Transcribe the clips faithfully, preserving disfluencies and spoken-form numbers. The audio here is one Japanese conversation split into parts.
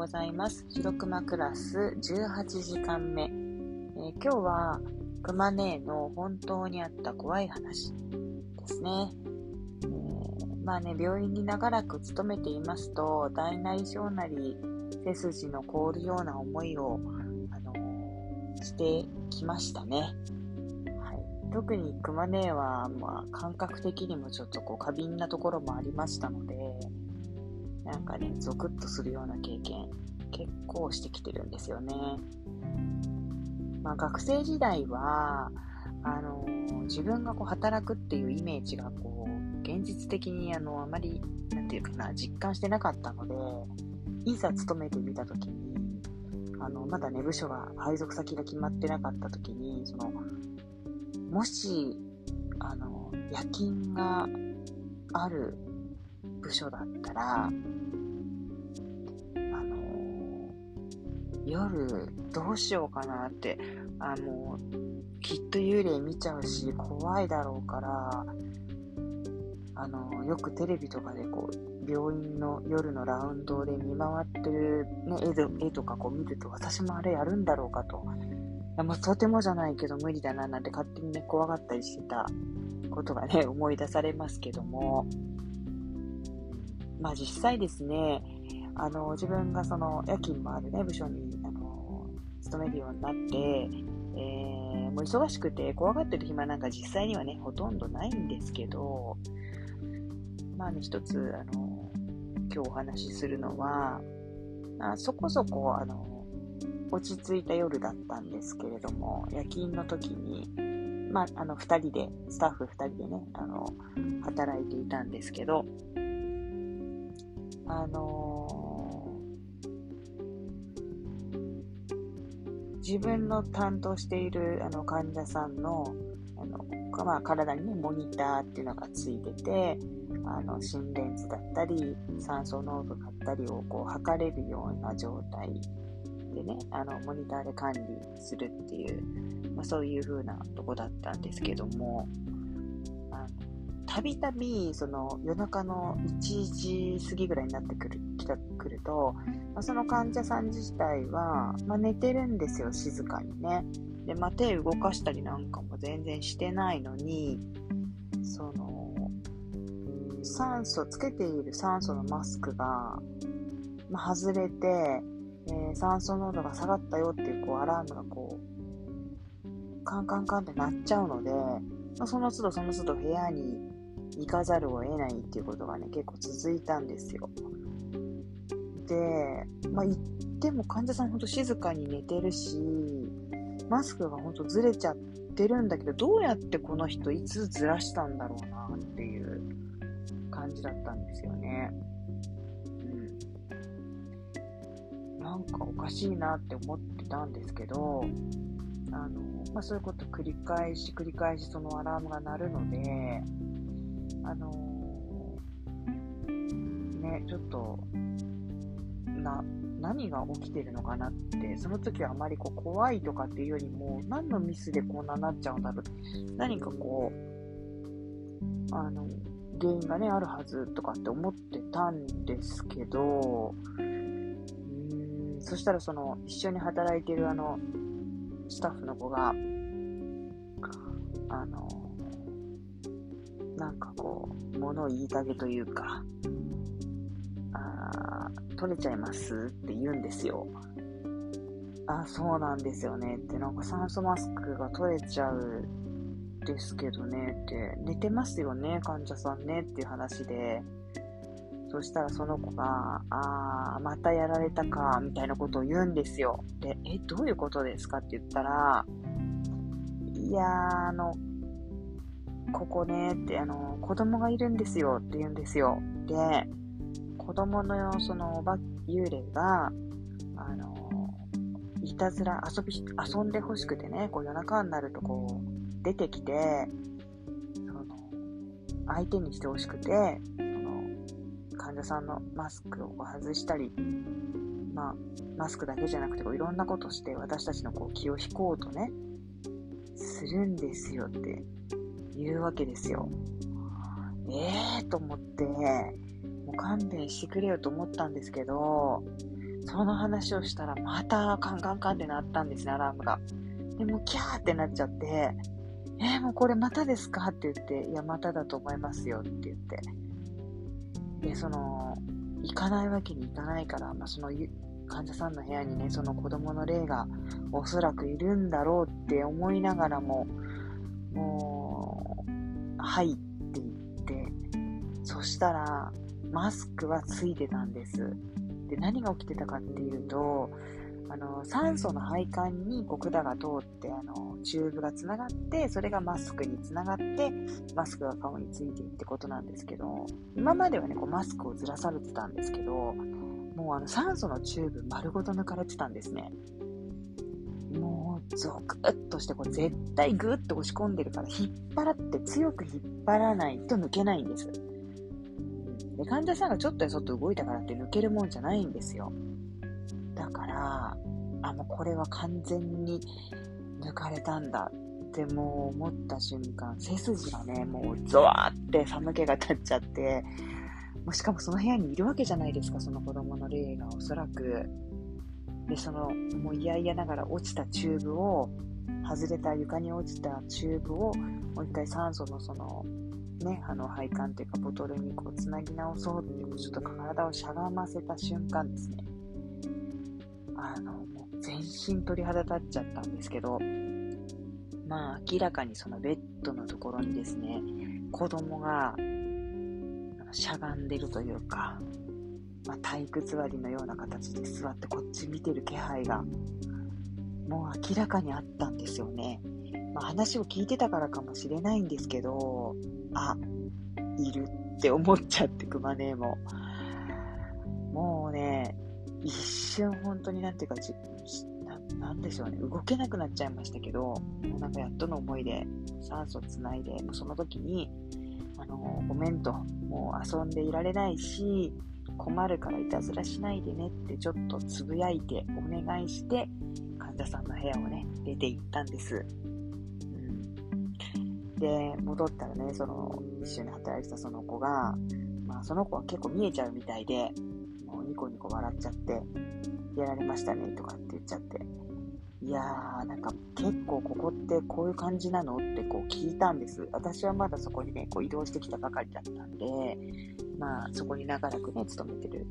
ございます。白熊クラスじゅうはちじかんめ、えー、今日はクマ姉の本当にあった怖い話ですね、えー、まあね病院に長らく勤めていますと、大なり小なり背筋の凍るような思いを、あのー、してきましたね。特にクマ姉は、まあ、感覚的にもちょっとこう過敏なところもありましたので、なんかねゾクッとするような経験結構してきてるんですよね。まあ、学生時代はあの自分がこう働くっていうイメージがこう現実的にあのあまりなんていうかな実感してなかったので、いざ勤めてみたときにあのまだね部署が配属先が決まってなかったときに、そのもしあの夜勤がある部署だったら、あの夜どうしようかなって、あのきっと幽霊見ちゃうし怖いだろうから、あのよくテレビとかでこう病院の夜のラウンドで見回ってる、ね、絵, 絵とかこう見ると、私もあれやるんだろうかと、まあ、とてもじゃないけど無理だななんて勝手に、ね、怖がったりしてたことがね思い出されますけども、まあ実際ですね、あの自分がその夜勤もあるね部署にあの勤めるようになって、えー、もう忙しくて怖がってる暇なんか実際にはねほとんどないんですけど、まあね一つあの今日お話しするのは、あそこそこあの落ち着いた夜だったんですけれども、夜勤の時に、まあ、あのふたりでスタッフふたりでねあの働いていたんですけど、あのー、自分の担当しているあの患者さんの、あの、まあ、体に、ね、モニターっていうのがついてて、あの心電図だったり酸素濃度だったりをこう測れるような状態でね、あのモニターで管理するっていう、まあ、そういう風なとこだったんですけども、たびたびその夜中のいちじ過ぎぐらいになってくる、来た、来ると、まあ、その患者さん自体は、まあ、寝てるんですよ静かにね。で、まあ、手動かしたりなんかも全然してないのに、その酸素つけている酸素のマスクが、まあ、外れて、えー、酸素濃度が下がったよっていう、こうアラームがこうカンカンカンって鳴っちゃうので、まあ、その都度その都度部屋に行かざるを得ないっていうことがね結構続いたんですよ。で、まあ、行っても患者さんほんと静かに寝てるし、マスクがほんとずれちゃってるんだけど、どうやってこの人いつずらしたんだろうなっていう感じだったんですよね。なんかおかしいなって思ってたんですけど、あの、まあ、そういうこと繰り返し繰り返しそのアラームが鳴るので、あのー、ねちょっとな何が起きてるのかなって、その時はあまりこう怖いとかっていうよりも、何のミスでこんななっちゃうんだろう、何かこうあの原因がねあるはずとかって思ってたんですけど。そしたらその一緒に働いてるあのスタッフの子が、あのなんかこう物を言いたげというか、あ取れちゃいますって言うんですよ。あそうなんですよねって、なんか酸素マスクが取れちゃうんですけどねって、寝てますよね患者さんねっていう話で、そしたらその子が、あーまたやられたかみたいなことを言うんですよ。で、えどういうことですかって言ったら、いやーあのここねって、あの子供がいるんですよって言うんですよ。で、子供のそのおば幽霊があのいたずら遊び遊んでほしくてね、こう夜中になるとこう出てきて、その相手にしてほしくて。患者さんのマスクを外したり、まあ、マスクだけじゃなくてこういろんなことして私たちのこう気を引こうとねするんですよって言うわけですよ。えーと思って、もう勘弁してくれよと思ったんですけど、その話をしたらまたカンカンカンって鳴ったんですね、アラームが。でもうキャーってなっちゃって、えー、もうこれまたですかって言って、いやまただと思いますよって言って、でその行かないわけにいかないから、まあ、その患者さんの部屋にね、その子供の霊がおそらくいるんだろうって思いながらも、もうはいって言って、そしたらマスクはついてたんです。で何が起きてたかっていうと、あの酸素の配管にこう管が通って、あのチューブがつながって、それがマスクにつながって、マスクが顔についていってことなんですけど、今まではねこうマスクをずらされてたんですけど、もうあの酸素のチューブ丸ごと抜かれてたんですね。もうゾクッとして、こう絶対グッと押し込んでるから、引っ張って強く引っ張らないと抜けないんです。で患者さんがちょっとやそっと動いたからって抜けるもんじゃないんですよ。だからあもうこれは完全に抜かれたんだってもう思った瞬間、背筋がねもうゾワーって寒気が立っちゃって、もうしかもその部屋にいるわけじゃないですか、その子供の霊がおそらく。でそのもういやいやながら落ちたチューブを、外れた床に落ちたチューブをもう一回酸素のそのね、あの配管というかボトルにこうつなぎ直そうって、ちょっと体をしゃがませた瞬間ですね、あのもう全身鳥肌立っちゃったんですけど、まあ明らかにそのベッドのところにですね、子供がしゃがんでるというか、まあ、体育座りのような形で座ってこっち見てる気配がもう明らかにあったんですよね。まあ、話を聞いてたからかもしれないんですけど、あ、いるって思っちゃって、熊ねももうね一瞬本当になんていうかじ な, なんでしょうね動けなくなっちゃいましたけど、なんかやっとの思いで酸素つないで、もうその時にあのごめんと、もう遊んでいられないし困るからいたずらしないでねってちょっとつぶやいてお願いして、患者さんの部屋をね出て行ったんです。で戻ったらね、その一緒に働いてたその子が、まあ、その子は結構見えちゃうみたいで、もうニコニコ笑っちゃって、やられましたねとかって言っちゃって、いやーなんか結構ここってこういう感じなのってこう聞いたんです。私はまだそこにねこう移動してきたばかりだったんで、まあそこに長らくね勤めてる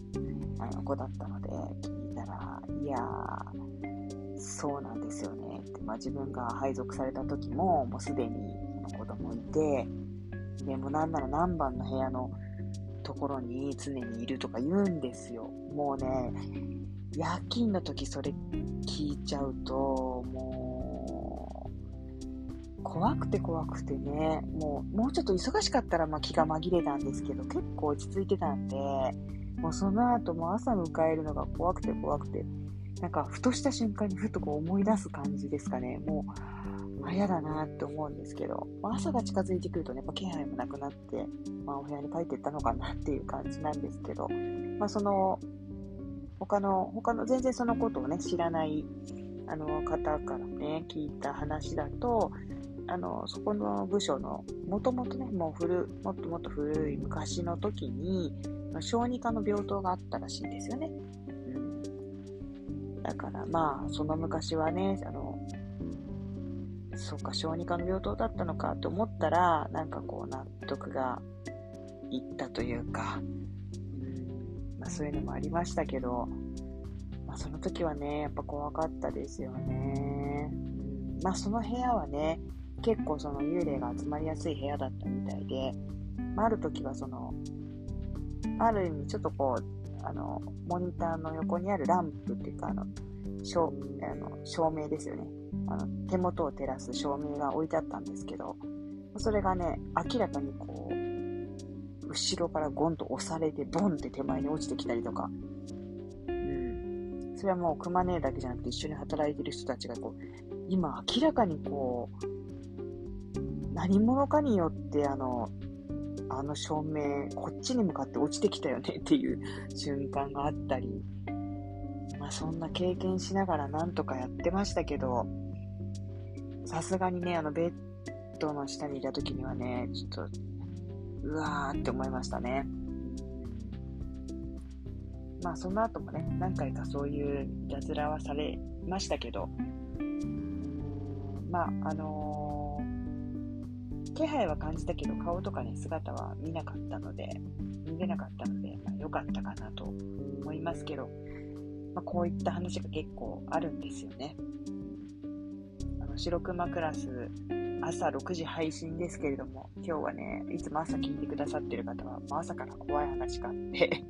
あの子だったので聞いたら、いやーそうなんですよねって、まあ、自分が配属された時ももうすでに子供いて、でもなんなら何番の部屋のところに常にいるとか言うんですよ。もうね夜勤の時それ聞いちゃうともう怖くて怖くてね、もうもうちょっと忙しかったらまあ気が紛れたんですけど、結構落ち着いてたんで、もうその後も朝迎えるのが怖くて怖くて、なんかふとした瞬間にふとこう思い出す感じですかね。もう嫌だなって思うんですけど、朝が近づいてくるとね、やっぱ気配もなくなって、まあ、お部屋に帰っていったのかなっていう感じなんですけど、まあ、その他の他の全然そのことをね知らないあの方からね聞いた話だと、あのそこの部署のもともとねもう古もっともっと古い昔の時に小児科の病棟があったらしいんですよね、うん、だからまあその昔はねあのそうか小児科の病棟だったのかと思ったら、なんかこう納得がいったというか、うん、まあ、そういうのもありましたけど、まあ、その時はねやっぱ怖かったですよね、うん、まあその部屋はね結構その幽霊が集まりやすい部屋だったみたいで、まあ、ある時はそのある意味ちょっとこうあのモニターの横にあるランプっていうかあの照、あの照明ですよね、あの手元を照らす照明が置いてあったんですけど、それがね明らかにこう後ろからゴンと押されてボンって手前に落ちてきたりとか、うん、それはもう熊姉だけじゃなくて一緒に働いてる人たちがこう今明らかにこう何者かによってあのあの照明こっちに向かって落ちてきたよねっていう瞬間があったり、まあ、そんな経験しながらなんとかやってましたけど、さすがにねあのベッドの下にいた時にはねちょっとうわーって思いましたね。まあその後もね何回かそういういたずらはされましたけど、まああのー、気配は感じたけど顔とかね姿は見なかったので見れなかったので、まあ、良かったかなと思いますけど、まあ、こういった話が結構あるんですよね。あの白熊クラス朝ろくじ配信ですけれども、今日はねいつも朝聞いてくださってる方は、まあ、朝から怖い話かって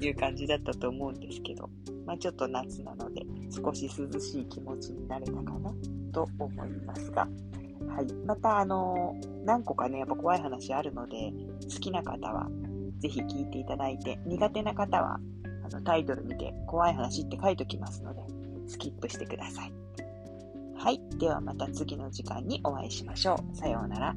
いう感じだったと思うんですけど、まあ、ちょっと夏なので少し涼しい気持ちになれたかなと思いますが、はい、またあの何個かねやっぱ怖い話あるので、好きな方はぜひ聞いていただいて、苦手な方はあのタイトル見て怖い話って書いておきますのでスキップしてください。はい、ではまた次の時間にお会いしましょう。さようなら。